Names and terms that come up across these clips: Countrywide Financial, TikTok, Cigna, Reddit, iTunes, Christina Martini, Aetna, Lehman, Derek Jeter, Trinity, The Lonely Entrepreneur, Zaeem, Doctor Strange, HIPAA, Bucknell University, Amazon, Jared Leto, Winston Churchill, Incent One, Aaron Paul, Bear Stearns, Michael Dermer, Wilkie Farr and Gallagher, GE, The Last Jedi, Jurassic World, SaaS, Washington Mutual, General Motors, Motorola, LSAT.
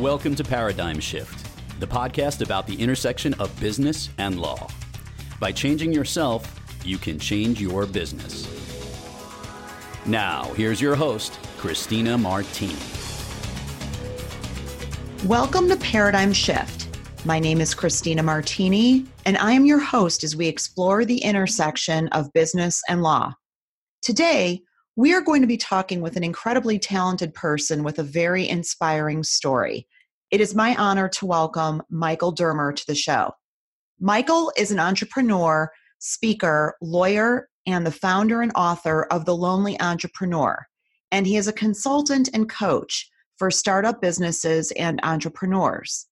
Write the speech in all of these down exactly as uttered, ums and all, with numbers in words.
Welcome to Paradigm Shift, the podcast about the intersection of business and law. By changing yourself, you can change your business. Now, here's your host, Christina Martini. Welcome to Paradigm Shift. My name is Christina Martini, and I am your host as we explore the intersection of business and law. Today, we are going to be talking with an incredibly talented person with a very inspiring story. It is my honor to welcome Michael Dermer to the show. Michael is an entrepreneur, speaker, lawyer, and the founder and author of The Lonely Entrepreneur, and he is a consultant and coach for startup businesses and entrepreneurs.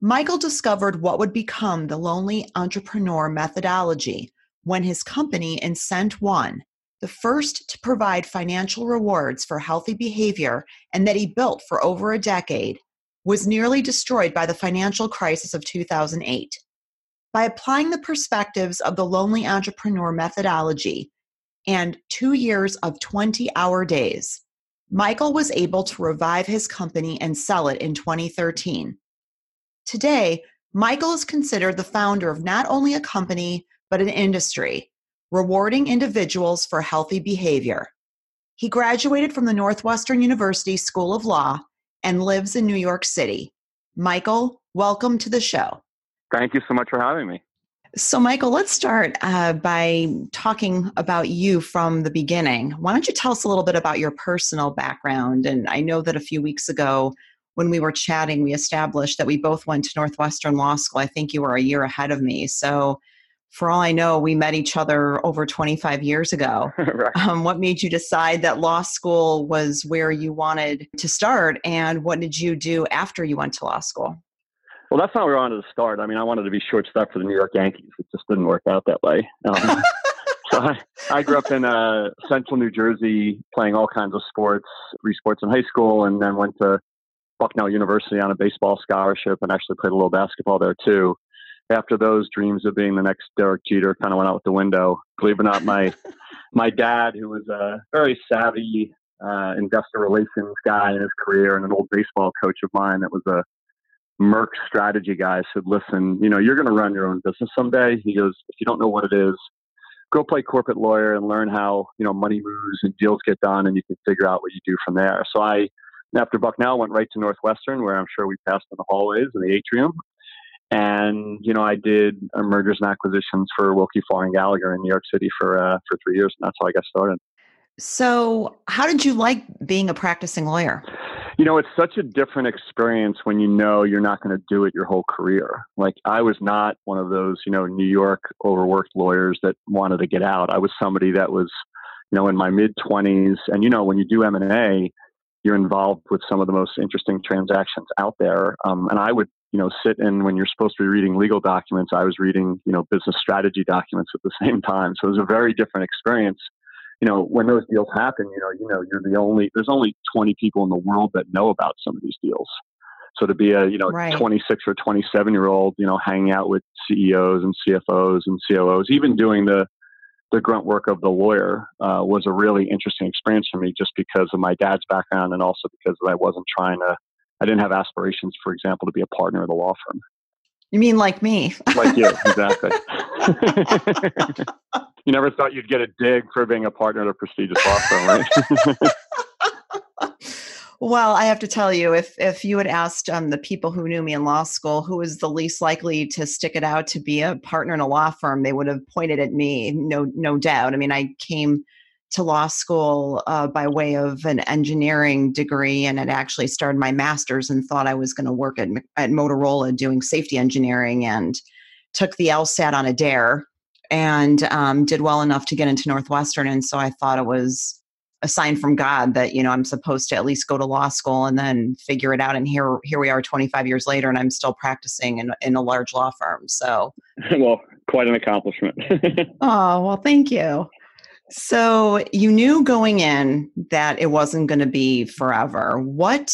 Michael discovered what would become the Lonely Entrepreneur methodology when his company, Incent One, the first to provide financial rewards for healthy behavior and that he built for over a decade, was nearly destroyed by the financial crisis of two thousand eight. By applying the perspectives of the Lonely Entrepreneur methodology and two years of twenty-hour days, Michael was able to revive his company and sell it in twenty thirteen. Today, Michael is considered the founder of not only a company, but an industry, rewarding individuals for healthy behavior. He graduated from the Northwestern University School of Law and lives in New York City. Michael, welcome to the show. Thank you so much for having me. So, Michael, let's start uh, by talking about you from the beginning. Why don't you tell us a little bit about your personal background? And I know that a few weeks ago, when we were chatting, we established that we both went to Northwestern Law School. I think you were a year ahead of me. So for all I know, we met each other over twenty-five years ago. Right. Um, what made you decide that law school was where you wanted to start? And what did you do after you went to law school? Well, that's not where I wanted to start. I mean, I wanted to be shortstop for the New York Yankees. It just didn't work out that way. Um, so I, I grew up in uh, central New Jersey playing all kinds of sports, three sports in high school, and then went to Bucknell University on a baseball scholarship and actually played a little basketball there too. After those dreams of being the next Derek Jeter kind of went out the window. Believe it or not, my my dad, who was a very savvy uh, investor relations guy in his career and an old baseball coach of mine that was a Merck strategy guy, said, listen, you know, you're going to run your own business someday. He goes, if you don't know what it is, go play corporate lawyer and learn how, you know, money moves and deals get done, and you can figure out what you do from there. So I, after Bucknell, went right to Northwestern, where I'm sure we passed in the hallways and the atrium. And, you know, I did uh, mergers and acquisitions for Wilkie Farr and Gallagher in New York City for uh, for three years. And that's how I got started. So how did you like being a practicing lawyer? You know, it's such a different experience when you know you're not going to do it your whole career. Like, I was not one of those, you know, New York overworked lawyers that wanted to get out. I was somebody that was, you know, in my mid-twenties. And, you know, when you do M and A, you're involved with some of the most interesting transactions out there. Um, and I would, you know, sit in when you're supposed to be reading legal documents, I was reading, you know, business strategy documents at the same time. So it was a very different experience. You know, when those deals happen, you know, you know, you're the only, there's only twenty people in the world that know about some of these deals. So to be a, you know, right. twenty-six or twenty-seven year old, you know, hanging out with C E Os and C F Os and C O Os, even doing the, the grunt work of the lawyer uh, was a really interesting experience for me, just because of my dad's background and also because I wasn't trying to, I didn't have aspirations, for example, to be a partner at a law firm. You mean like me? Like you, exactly. You never thought you'd get a dig for being a partner at a prestigious law firm, right? Well, I have to tell you, if if you had asked um, the people who knew me in law school who was the least likely to stick it out to be a partner in a law firm, they would have pointed at me, no no doubt. I mean, I came to law school uh, by way of an engineering degree, and had actually started my master's and thought I was going to work at at Motorola doing safety engineering, and took the LSAT on a dare, and um, did well enough to get into Northwestern. And so I thought it was a sign from God that, you know, I'm supposed to at least go to law school and then figure it out. And here, here we are twenty-five years later, and I'm still practicing in, in a large law firm. So, well, quite an accomplishment. Oh, well, thank you. So you knew going in that it wasn't going to be forever. What,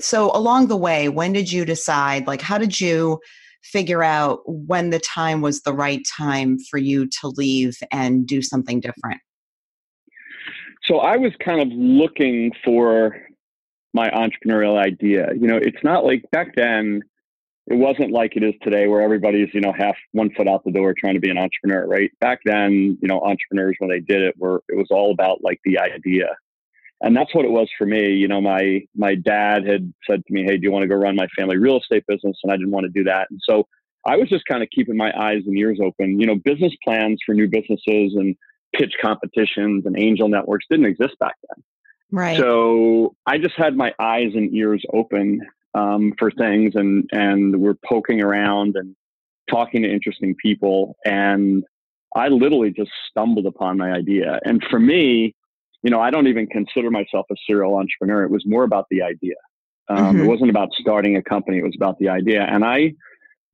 so along the way, when did you decide, like, how did you figure out when the time was the right time for you to leave and do something different? So I was kind of looking for my entrepreneurial idea. You know, it's not like back then, it wasn't like it is today where everybody's, you know, half one foot out the door trying to be an entrepreneur, right? Back then, you know, entrepreneurs, when they did it, were, it was all about like the idea. And that's what it was for me. You know, my, my dad had said to me, hey, do you want to go run my family real estate business? And I didn't want to do that. And so I was just kind of keeping my eyes and ears open. You know, business plans for new businesses and pitch competitions and angel networks didn't exist back then. Right. So I just had my eyes and ears open um, for things, and, and we're poking around and talking to interesting people. And I literally just stumbled upon my idea. And for me, you know, I don't even consider myself a serial entrepreneur. It was more about the idea. Um, mm-hmm. It wasn't about starting a company. It was about the idea. And I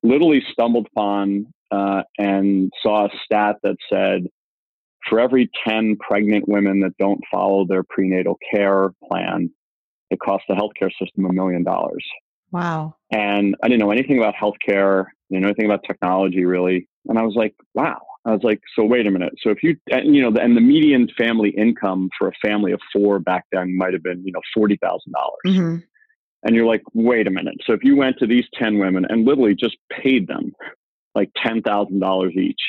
literally stumbled upon uh, and saw a stat that said, for every ten pregnant women that don't follow their prenatal care plan, it costs the healthcare system a million dollars. Wow. And I didn't know anything about healthcare, you know, anything about technology really. And I was like, wow. I was like, so wait a minute. So if you, and, you know, and the median family income for a family of four back then might have been, you know, forty thousand dollars. Mm-hmm. And you're like, wait a minute. So if you went to these ten women and literally just paid them like ten thousand dollars each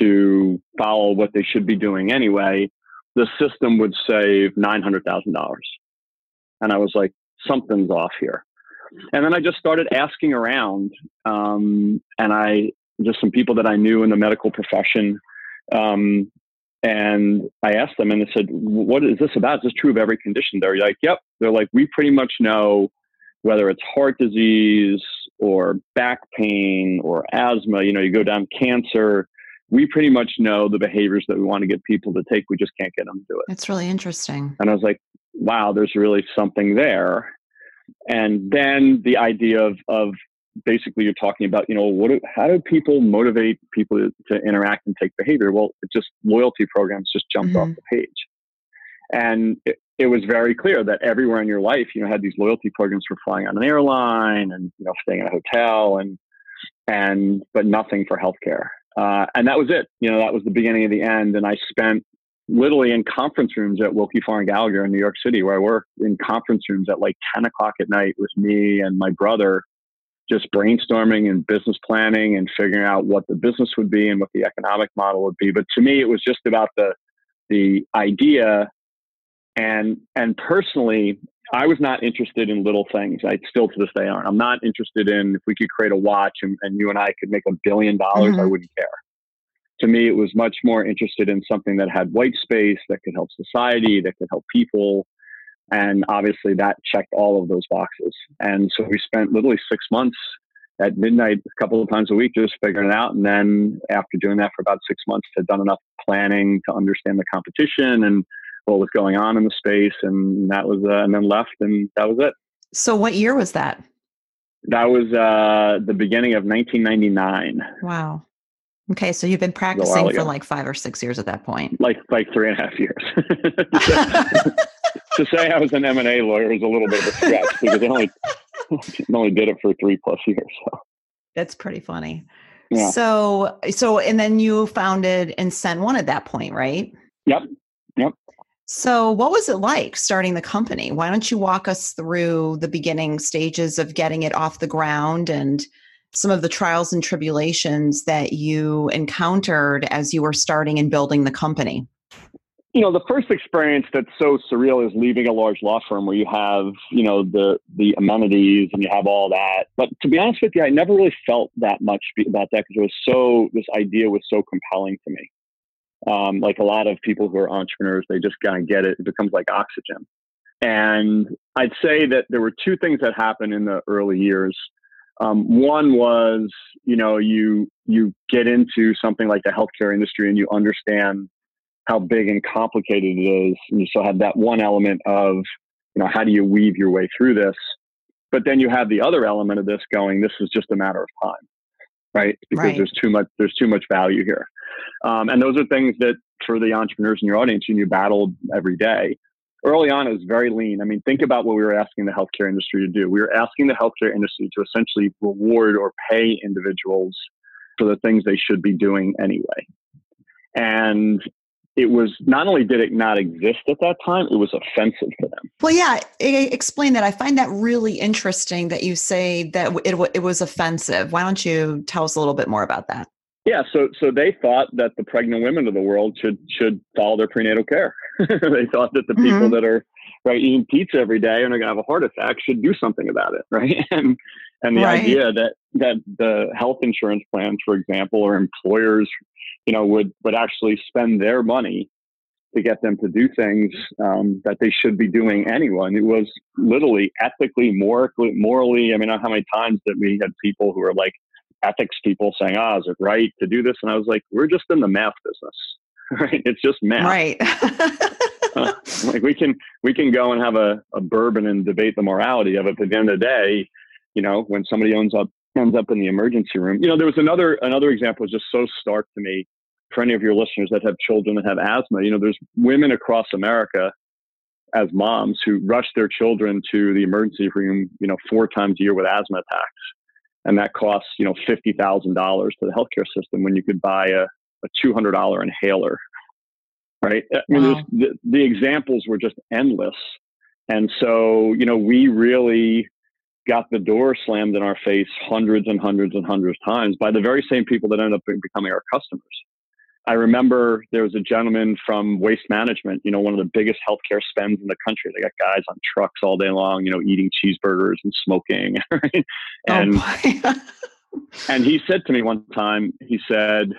to follow what they should be doing anyway, the system would save nine hundred thousand dollars. And I was like, something's off here. And then I just started asking around. Um, and I just some people that I knew in the medical profession. Um, and I asked them and they said, what is this about? Is this true of every condition? They're like, yep. They're like, we pretty much know whether it's heart disease or back pain or asthma, you know, you go down cancer. We pretty much know the behaviors that we want to get people to take. We just can't get them to do it. That's really interesting. And I was like, wow, there's really something there. And then the idea of, of basically you're talking about, you know, what, do, how do people motivate people to, to interact and take behavior? Well, it just loyalty programs just jumped mm-hmm. off the page. And it, it was very clear that everywhere in your life, you know, had these loyalty programs for flying on an airline and, you know, staying in a hotel and, and, but nothing for healthcare. Uh, and that was it. You know, that was the beginning of the end. And I spent literally in conference rooms at Wilkie Farr and Gallagher in New York City, where I worked, in conference rooms at like ten o'clock at night with me and my brother, just brainstorming and business planning and figuring out what the business would be and what the economic model would be. But to me, it was just about the the idea. And and personally, I was not interested in little things. I still to this day aren't. I'm not interested in if we could create a watch and, and you and I could make a billion dollars, mm-hmm. I wouldn't care. To me, it was much more interested in something that had white space, that could help society, that could help people. And obviously that checked all of those boxes. And so we spent literally six months at midnight, a couple of times a week, just figuring it out. And then after doing that for about six months, had done enough planning to understand the competition and what was going on in the space, and that was, uh, and then left, and that was it. So, what year was that? That was uh, the beginning of nineteen ninety-nine. Wow. Okay, so you've been practicing for ago. like five or six years at that point. Like, like three and a half years. To say I was an M and A lawyer is a little bit of a stretch because I only, only did it for three plus years. So. That's pretty funny. Yeah. So, so, and then you founded Incent One at that point, right? Yep. Yep. So what was it like starting the company? Why don't you walk us through the beginning stages of getting it off the ground and some of the trials and tribulations that you encountered as you were starting and building the company? You know, the first experience that's so surreal is leaving a large law firm where you have, you know, the the amenities and you have all that. But to be honest with you, I never really felt that much about that because it was so, this idea was so compelling to me. Um, like a lot of people who are entrepreneurs, they just kind of get it. It becomes like oxygen. And I'd say that there were two things that happened in the early years. Um, one was, you know, you, you get into something like the healthcare industry and you understand how big and complicated it is. And you still have that one element of, you know, how do you weave your way through this? But then you have the other element of this going, this is just a matter of time. Right? Because right. there's too much, there's too much value here. Um, and those are things that for the entrepreneurs in your audience, you, you battled every day. Early on, it was very lean. I mean, think about what we were asking the healthcare industry to do. We were asking the healthcare industry to essentially reward or pay individuals for the things they should be doing anyway. And it was, not only did it not exist at that time, it was offensive to them. Well, yeah, explain that. I find that really interesting that you say that it, it was offensive. Why don't you tell us a little bit more about that? Yeah, so so they thought that the pregnant women of the world should should follow their prenatal care. They thought that the mm-hmm. people that are right eating pizza every day and are going to have a heart attack should do something about it, right? And and the right. idea that that the health insurance plans, for example, or employers, you know, would would actually spend their money to get them to do things um, that they should be doing anyway. And it was literally ethically, morally, morally. I mean, how many times that we had people who were like, ethics people saying, ah, oh, is it right to do this? And I was like, we're just in the math business, right? It's just math. Right. uh, like we can, we can go and have a, a bourbon and debate the morality of it. But at the end of the day, you know, when somebody owns up, ends up in the emergency room, you know, there was another, another example was just so stark to me for any of your listeners that have children that have asthma. You know, there's women across America as moms who rush their children to the emergency room, you know, four times a year with asthma attacks. And that costs, you know, fifty thousand dollars to the healthcare system when you could buy a, a two hundred dollars inhaler, right? Wow. I mean, the, the examples were just endless. And so, you know, we really got the door slammed in our face hundreds and hundreds and hundreds of times by the very same people that ended up becoming our customers. I remember there was a gentleman from Waste Management, you know, one of the biggest healthcare spends in the country. They got guys on trucks all day long, you know, eating cheeseburgers and smoking. Right? And, oh and he said to me one time, he said,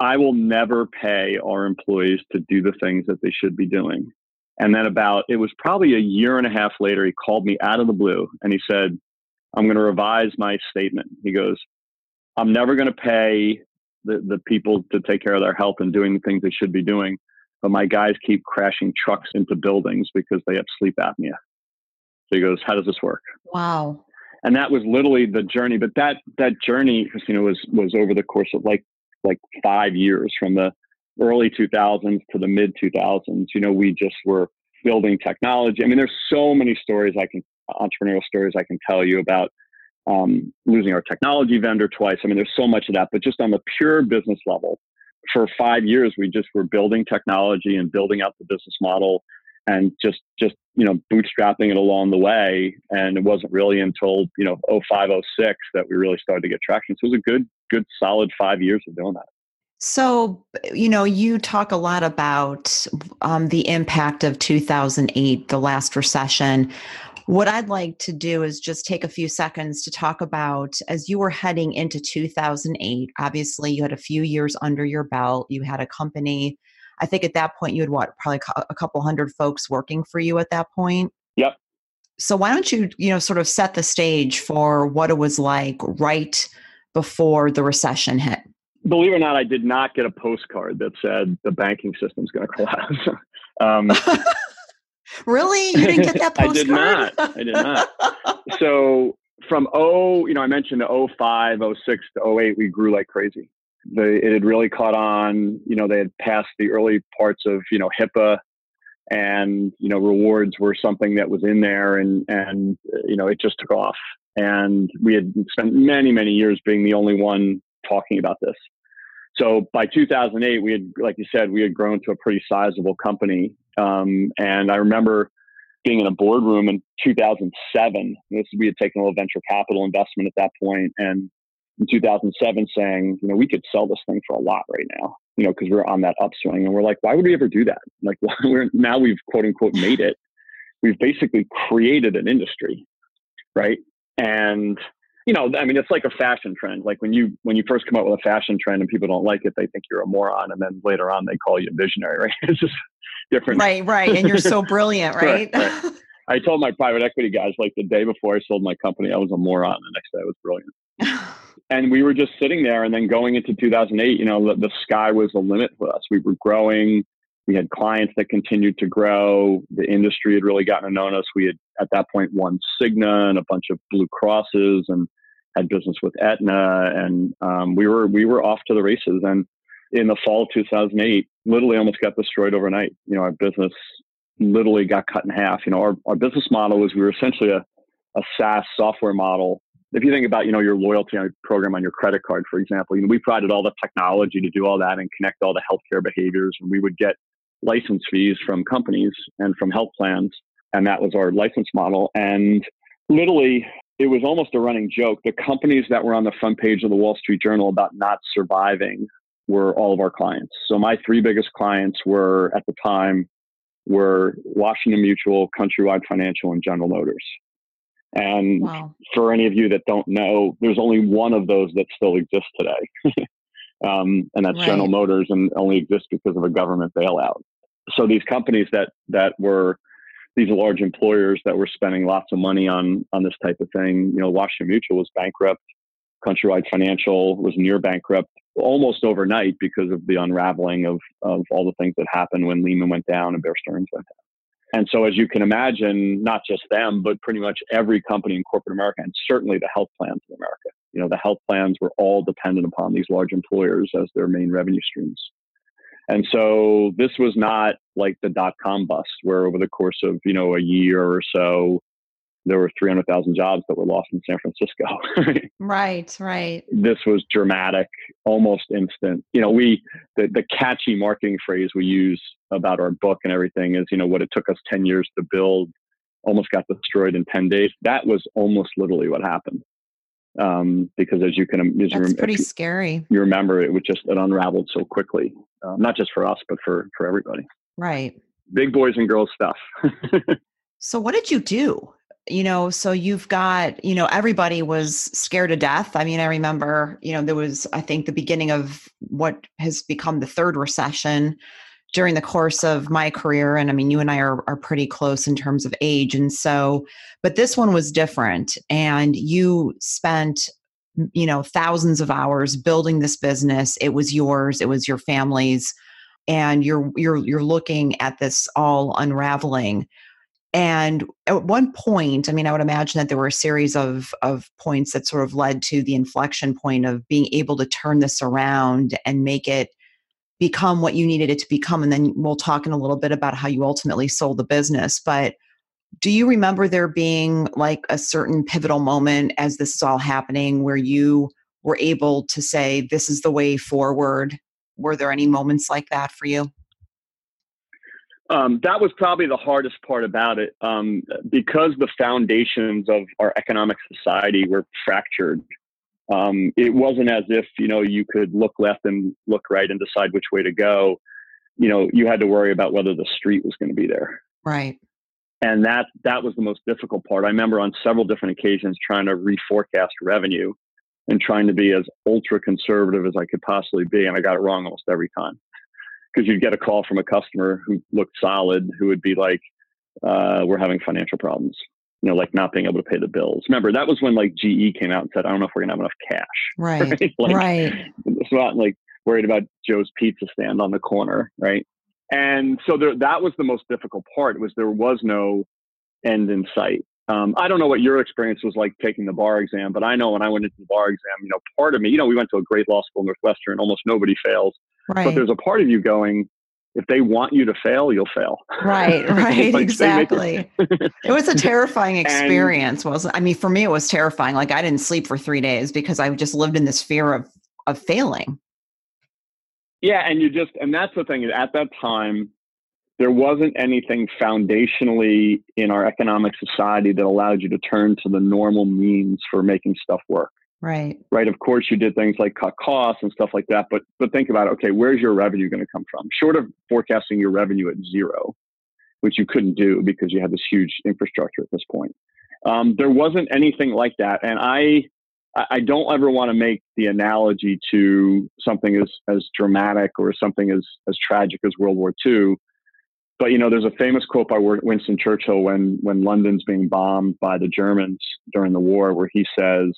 I will never pay our employees to do the things that they should be doing. And then about, it was probably a year and a half later, he called me out of the blue and he said, I'm going to revise my statement. He goes, I'm never going to pay The, the people to take care of their health and doing the things they should be doing. But my guys keep crashing trucks into buildings because they have sleep apnea. So he goes, how does this work? Wow. And that was literally the journey. But that that journey, Christina, was was over the course of like like five years from the early two thousands to the mid two thousands. You know, we just were building technology. I mean, there's so many stories I can, entrepreneurial stories I can tell you about. Um, losing our technology vendor twice. I mean, there's so much of that, but just on the pure business level, for five years, we just were building technology and building out the business model and just, just, you know, bootstrapping it along the way. And it wasn't really until, you know, oh five, oh six that we really started to get traction. So it was a good, good, solid five years of doing that. So, you know, you talk a lot about um, the impact of two thousand eight, the last recession. What I'd like to do is just take a few seconds to talk about, as you were heading into two thousand eight, obviously you had a few years under your belt, you had a company, I think at that point you had what, probably a couple hundred folks working for you at that point? Yep. So why don't you, you know, sort of set the stage for what it was like right before the recession hit? Believe it or not, I did not get a postcard that said the banking system's going to collapse. um, Really? You didn't get that postcard? I did not. I did not. So from oh, you know, I mentioned oh five, oh six to oh eight, we grew like crazy. The, it had really caught on. You know, they had passed the early parts of, you know, HIPAA, and, you know, rewards were something that was in there, and, and, you know, it just took off. And we had spent many, many years being the only one talking about this. So by two thousand eight, we had, like you said, we had grown to a pretty sizable company. Um, and I remember being in a boardroom in two thousand seven. This, we had taken a little venture capital investment at that point, and in two thousand seven saying, you know, we could sell this thing for a lot right now, you know, because we're on that upswing. And we're like, why would we ever do that? Like, we're, now we've quote unquote made it. We've basically created an industry, right? And you know, I mean, it's like a fashion trend. Like when you when you first come up with a fashion trend and people don't like it, they think you're a moron, and then later on they call you a visionary, right? It's just different. Right, right. And you're so brilliant, right? Right, right? I told my private equity guys, like the day before I sold my company, I was a moron. The next day I was brilliant. And we were just sitting there, and then going into two thousand eight, you know, the, the sky was the limit for us. We were growing. We had clients that continued to grow. The industry had really gotten to know us. We had, at that point, won Cigna and a bunch of Blue Crosses, and had business with Aetna. And um, we were we were off to the races. And in the fall of two thousand eight, literally almost got destroyed overnight. You know, our business literally got cut in half. You know, our, our business model was, we were essentially a, a SaaS software model if you think about, you know, your loyalty program on your credit card, for example, you know, we provided all the technology to do all that and connect all the healthcare behaviors. And we would get license fees from companies and from health plans. And that was our license model. And literally, it was almost a running joke. The companies that were on the front page of the Wall Street Journal about not surviving were all of our clients. So my three biggest clients were, at the time, were Washington Mutual, Countrywide Financial, and General Motors. And wow. For any of you that don't know, there's only one of those that still exists today. um, and that's right. General Motors, and only exists because of a government bailout. So these companies that that were, these large employers that were spending lots of money on on this type of thing, you know, Washington Mutual was bankrupt. Countrywide Financial was near bankrupt almost overnight because of the unraveling of, of all the things that happened when Lehman went down and Bear Stearns went down. And so, as you can imagine, not just them, but pretty much every company in corporate America, and certainly the health plans in America. You know, the health plans were all dependent upon these large employers as their main revenue streams. And so this was not like the dot-com bust, where over the course of, you know, a year or so, there were three hundred thousand jobs that were lost in San Francisco. Right, right. This was dramatic, almost instant. You know, we, the, the catchy marketing phrase we use about our book and everything is, you know, what it took us ten years to build almost got destroyed in ten days. That was almost literally what happened. Um, because as you can, as That's you, pretty you, scary. You remember, it was just, it unraveled so quickly, um, not just for us, but for, for everybody. Right. Big boys and girls stuff. So what did you do? You know, so you've got, you know, everybody was scared to death. I mean, I remember, you know, there was, I think, the beginning of what has become the third recession during the course of my career. And I mean, you and I are, are pretty close in terms of age. And so, but this one was different. And you spent, you know, thousands of hours building this business. It was yours. It was your family's. And you're, you're, you're looking at this all unraveling. And at one point, I mean, I would imagine that there were a series of of points that sort of led to the inflection point of being able to turn this around and make it become what you needed it to become. And then we'll talk in a little bit about how you ultimately sold the business. But do you remember there being like a certain pivotal moment as this is all happening where you were able to say, this is the way forward? Were there any moments like that for you? Um, that was probably the hardest part about it, um, because the foundations of our economic society were fractured. Um, it wasn't as if, you know, you could look left and look right and decide which way to go. You know, you had to worry about whether the street was going to be there. Right. And that, that was the most difficult part. I remember on several different occasions trying to reforecast revenue and trying to be as ultra conservative as I could possibly be. And I got it wrong almost every time. Because you'd get a call from a customer who looked solid, who would be like, uh, we're having financial problems, you know, like not being able to pay the bills. Remember, that was when like G E came out and said, I don't know if we're going to have enough cash. Right, right. Like, right. It's not like worried about Joe's pizza stand on the corner, right? And so there, that was the most difficult part, was there was no end in sight. Um, I don't know what your experience was like taking the bar exam, but I know when I went into the bar exam, you know, part of me, you know, we went to a great law school, Northwestern, almost nobody fails. Right. But there's a part of you going, if they want you to fail, you'll fail. Right, right, like exactly. It. It was a terrifying experience. And, wasn't I mean, for me, it was terrifying. Like I didn't sleep for three days because I just lived in this fear of of failing. Yeah, and you just, and that's the thing. At that time, there wasn't anything foundationally in our economic society that allowed you to turn to the normal means for making stuff work. Right. Right. Of course, you did things like cut costs and stuff like that. But but think about it. Okay, where's your revenue going to come from? Short of forecasting your revenue at zero, which you couldn't do because you had this huge infrastructure at this point. Um, there wasn't anything like that. And I I don't ever want to make the analogy to something as, as dramatic or something as, as tragic as World War Two. But, you know, there's a famous quote by Winston Churchill when when London's being bombed by the Germans during the war, where he says,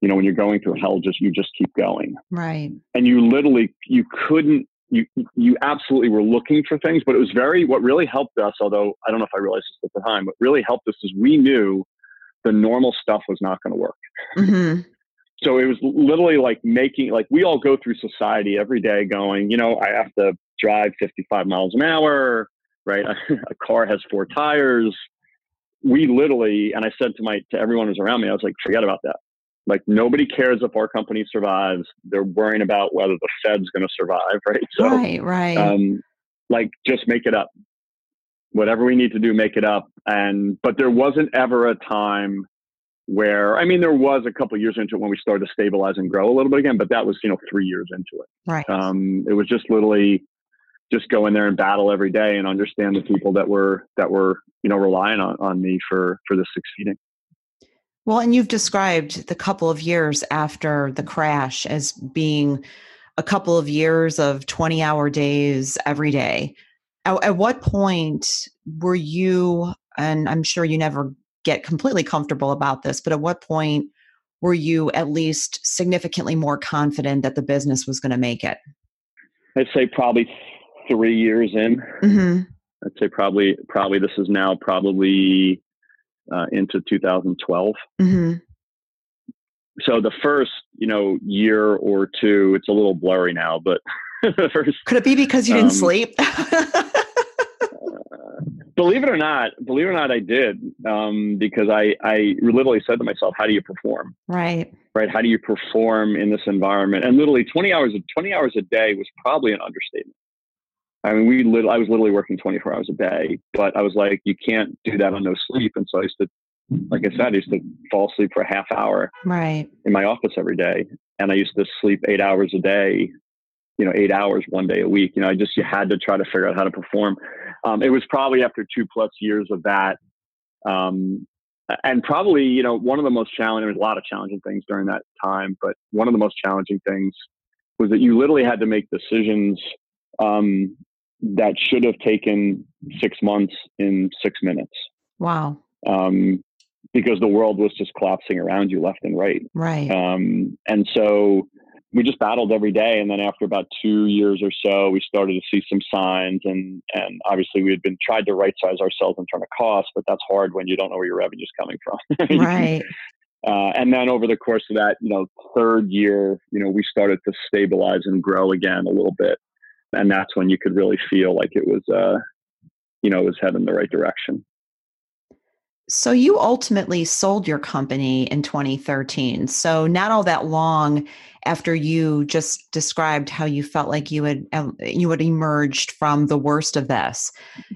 you know, when you're going through hell, just, you just keep going. Right. And you literally, you couldn't, you, you absolutely were looking for things, but it was very, what really helped us, although I don't know if I realized this at the time, what really helped us is we knew the normal stuff was not going to work. Mm-hmm. So it was literally like making, like we all go through society every day going, you know, I have to drive fifty-five miles an hour, right? A car has four tires. We literally, and I said to my, to everyone who's around me, I was like, forget about that. Like, nobody cares if our company survives. They're worrying about whether the Fed's going to survive, right? So, right, right. Um, like, just make it up. Whatever we need to do, make it up. And but there wasn't ever a time where, I mean, there was a couple of years into it when we started to stabilize and grow a little bit again, but that was, you know, three years into it. Right. Um, it was just literally just go in there and battle every day and understand the people that were that were you know relying on on me for for this succeeding. Well, and you've described the couple of years after the crash as being a couple of years of twenty-hour days every day. At, at what point were you, and I'm sure you never get completely comfortable about this, but at what point were you at least significantly more confident that the business was going to make it? I'd say probably three years in. Mm-hmm. I'd say probably, probably this is now probably... Uh, into two thousand twelve. Mm-hmm. So the first, you know, year or two, it's a little blurry now, but first, could it be because you um, didn't sleep? uh, believe it or not, believe it or not, I did. Um, because I, I literally said to myself, how do you perform? Right. Right. How do you perform in this environment? And literally twenty hours, twenty hours a day was probably an understatement. I mean, we lit- I was literally working twenty-four hours a day, but I was like, you can't do that on no sleep. And so I used to, like I said, I used to fall asleep for a half hour right. in my office every day. And I used to sleep eight hours a day, you know, eight hours one day a week. You know, I just, you had to try to figure out how to perform. Um, it was probably after two plus years of that. Um, and probably, you know, one of the most challenging, there was a lot of challenging things during that time, but one of the most challenging things was that you literally had to make decisions um, that should have taken six months in six minutes. Wow. Um, because the world was just collapsing around you left and right. Right. Um, and so we just battled every day. And then after about two years or so, we started to see some signs and, and obviously we had been tried to right size ourselves in terms of cost, but that's hard when you don't know where your revenue is coming from. Right. Uh, and then over the course of that, you know, third year, you know, we started to stabilize and grow again a little bit. And that's when you could really feel like it was, uh, you know, it was heading the right direction. So you ultimately sold your company in twenty thirteen. So not all that long after you just described how you felt like you had you had emerged from the worst of this.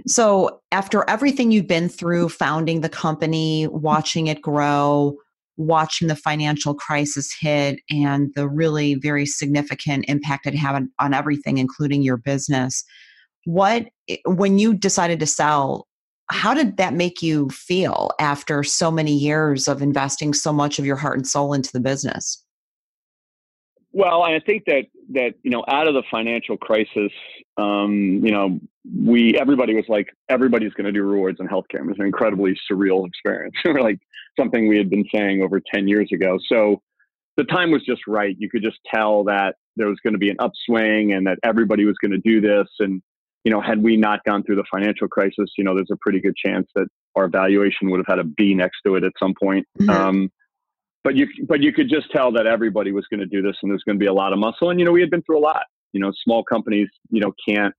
So after everything you've been through, founding the company, watching it grow, watching the financial crisis hit and the really very significant impact it had on everything, including your business. What, when you decided to sell, how did that make you feel after so many years of investing so much of your heart and soul into the business? Well, I think that, that, you know, out of the financial crisis, um, you know, we, everybody was like, everybody's going to do rewards in healthcare. It was an incredibly surreal experience. We're like, something we had been saying over ten years ago. So the time was just right. You could just tell that there was going to be an upswing and that everybody was going to do this. And, you know, had we not gone through the financial crisis, you know, there's a pretty good chance that our valuation would have had a B next to it at some point. Mm-hmm. Um, but you, but you could just tell that everybody was going to do this and there's going to be a lot of muscle. And, you know, we had been through a lot, you know, small companies, you know, can't,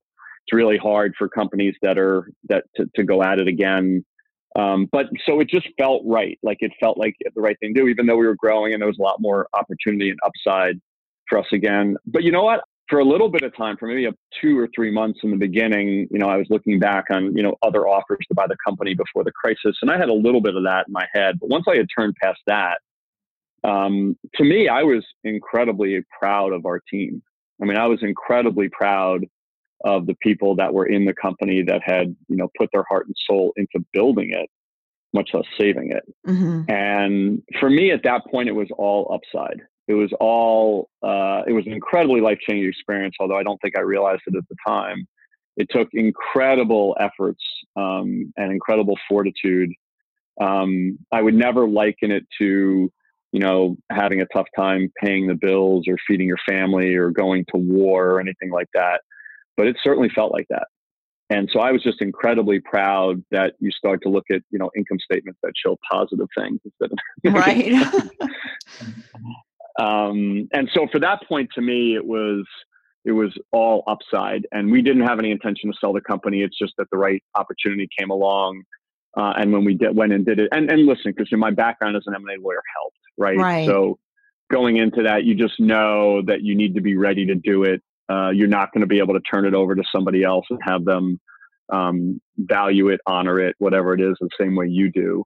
it's really hard for companies that are, that to, to go at it again. Um, but so it just felt right. Like it felt like the right thing to do, even though we were growing and there was a lot more opportunity and upside for us again. But you know what, for a little bit of time, for maybe two or three months in the beginning, you know, I was looking back on, you know, other offers to buy the company before the crisis. And I had a little bit of that in my head, but once I had turned past that, um, to me, I was incredibly proud of our team. I mean, I was incredibly proud of the people that were in the company that had, you know, put their heart and soul into building it, much less saving it. Mm-hmm. And for me at that point, it was all upside. It was all, uh, it was an incredibly life-changing experience, although I don't think I realized it at the time. It took incredible efforts um, and incredible fortitude. Um, I would never liken it to, you know, having a tough time paying the bills or feeding your family or going to war or anything like that. But it certainly felt like that. And so I was just incredibly proud that you start to look at, you know, income statements that show positive things instead of right. um, and so for that point, to me, it was it was all upside. And we didn't have any intention to sell the company. It's just that the right opportunity came along. Uh, and when we did, went and did it, and, and listen, because my background as an M and A lawyer helped, right? Right. So going into that, you just know that you need to be ready to do it. Uh, you're not going to be able to turn it over to somebody else and have them um, value it, honor it, whatever it is, the same way you do.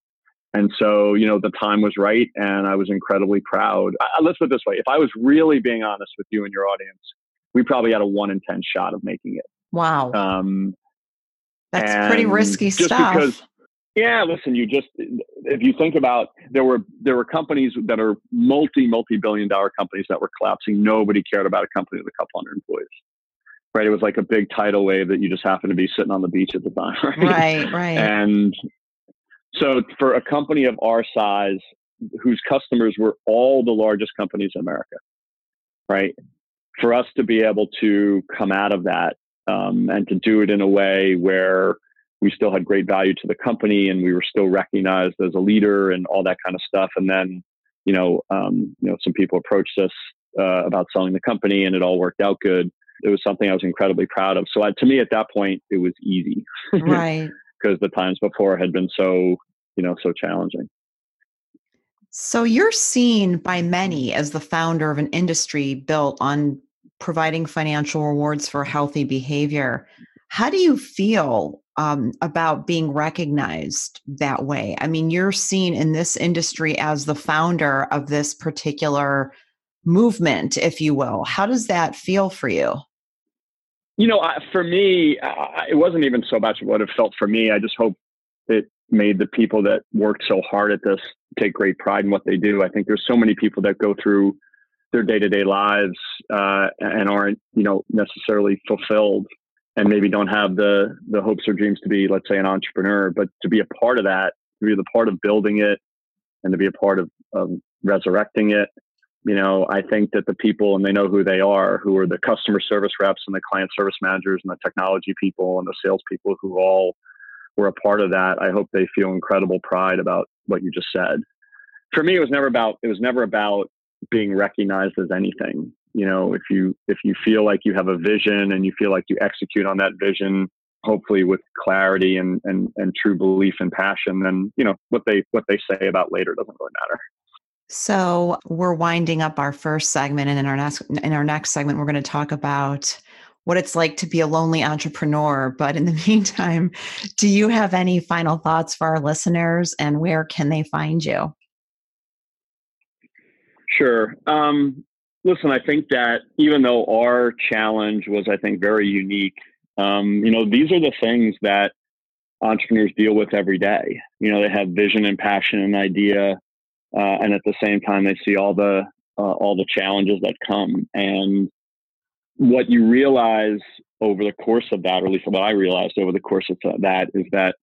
And so, you know, the time was right, and I was incredibly proud. I, let's put it this way. If I was really being honest with you and your audience, we probably had a one in ten shot of making it. Wow. Um, That's pretty risky just stuff. Because, yeah, listen, you just, if you think about, there were there were companies that are multi, multi-billion dollar companies that were collapsing. Nobody cared about a company with a couple hundred employees, right? It was like a big tidal wave that you just happened to be sitting on the beach at the time, right? Right, right. And so for a company of our size, whose customers were all the largest companies in America, right? For us to be able to come out of that um, and to do it in a way where we still had great value to the company and we were still recognized as a leader and all that kind of stuff. And then, you know, um, you know, some people approached us uh, about selling the company, and it all worked out good. It was something I was incredibly proud of. So I, to me, at that point, it was easy. Right. Because the times before had been so, you know, so challenging. So you're seen by many as the founder of an industry built on providing financial rewards for healthy behavior. How do you feel um, about being recognized that way? I mean, you're seen in this industry as the founder of this particular movement, if you will. How does that feel for you? You know, I, for me, I, it wasn't even so much what it felt for me. I just hope it made the people that worked so hard at this take great pride in what they do. I think there's so many people that go through their day-to-day lives uh, and aren't, you know, necessarily fulfilled, and maybe don't have the the hopes or dreams to be, let's say, an entrepreneur. But to be a part of that, to be the part of building it, and to be a part of, of resurrecting it. You know, I think that the people, and they know who they are, who are the customer service reps and the client service managers and the technology people and the sales people who all were a part of that, I hope they feel incredible pride about what you just said. For me, it was never about, it was never about being recognized as anything. You know, if you, if you feel like you have a vision and you feel like you execute on that vision, hopefully with clarity and, and, and true belief and passion, then, you know, what they, what they say about later doesn't really matter. So we're winding up our first segment, and in our next, in our next segment, we're going to talk about what it's like to be a lonely entrepreneur. But in the meantime, do you have any final thoughts for our listeners, and where can they find you? Sure. Um, listen, I think that even though our challenge was, I think, very unique, um, you know, these are the things that entrepreneurs deal with every day. You know, they have vision and passion and idea. Uh, and at the same time, they see all the uh, all the challenges that come. And what you realize over the course of that, or at least what I realized over the course of that, is that,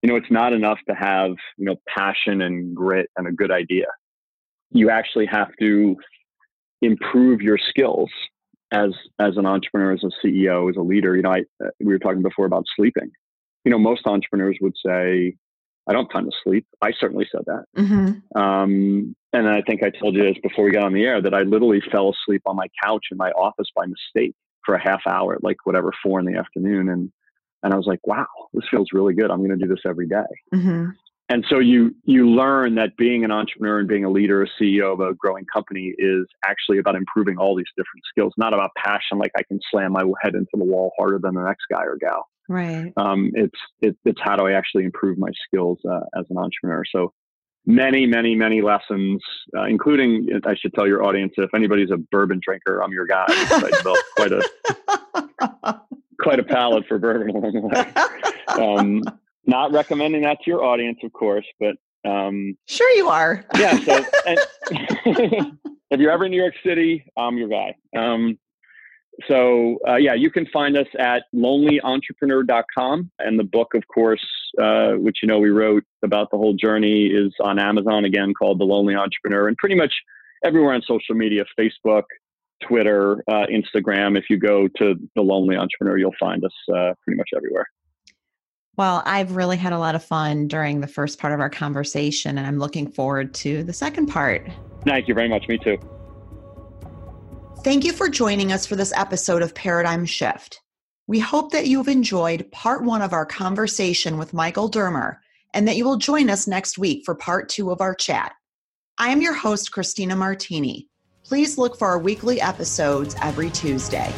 you know, it's not enough to have, you know, passion and grit and a good idea. You actually have to improve your skills as as an entrepreneur, as a C E O, as a leader. You know, I, we were talking before about sleeping. You know, most entrepreneurs would say, I don't have time to sleep. I certainly said that. Mm-hmm. Um, and I think I told you this before we got on the air, that I literally fell asleep on my couch in my office by mistake for a half hour, like whatever, four in the afternoon. And, and I was like, wow, this feels really good. I'm going to do this every day. Mm-hmm. And so you, you learn that being an entrepreneur and being a leader, a C E O of a growing company is actually about improving all these different skills, not about passion. Like I can slam my head into the wall harder than the next guy or gal. Right. Um, it's, it, it's how do I actually improve my skills uh, as an entrepreneur? So many, many, many lessons, uh, including, I should tell your audience, if anybody's a bourbon drinker, I'm your guy. I developed quite a, quite a palate for bourbon along the way. Um, not recommending that to your audience, of course, but, um, sure you are. Yeah. So and, if you're ever in New York City, I'm your guy. Um, So, uh, yeah, you can find us at lonely entrepreneur dot com. And the book, of course, uh, which, you know, we wrote about the whole journey, is on Amazon, again, called The Lonely Entrepreneur. And pretty much everywhere on social media, Facebook, Twitter, uh, Instagram, if you go to The Lonely Entrepreneur, you'll find us uh, pretty much everywhere. Well, I've really had a lot of fun during the first part of our conversation, and I'm looking forward to the second part. Thank you very much. Me too. Thank you for joining us for this episode of Paradigm Shift. We hope that you've enjoyed part one of our conversation with Michael Dermer, and that you will join us next week for part two of our chat. I am your host, Christina Martini. Please look for our weekly episodes every Tuesday.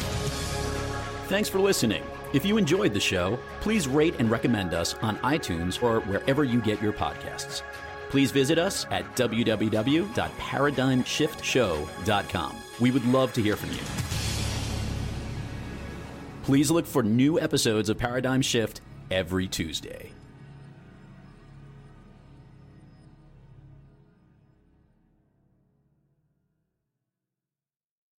Thanks for listening. If you enjoyed the show, please rate and recommend us on iTunes or wherever you get your podcasts. Please visit us at w w w dot paradigm shift show dot com. We would love to hear from you. Please look for new episodes of Paradigm Shift every Tuesday.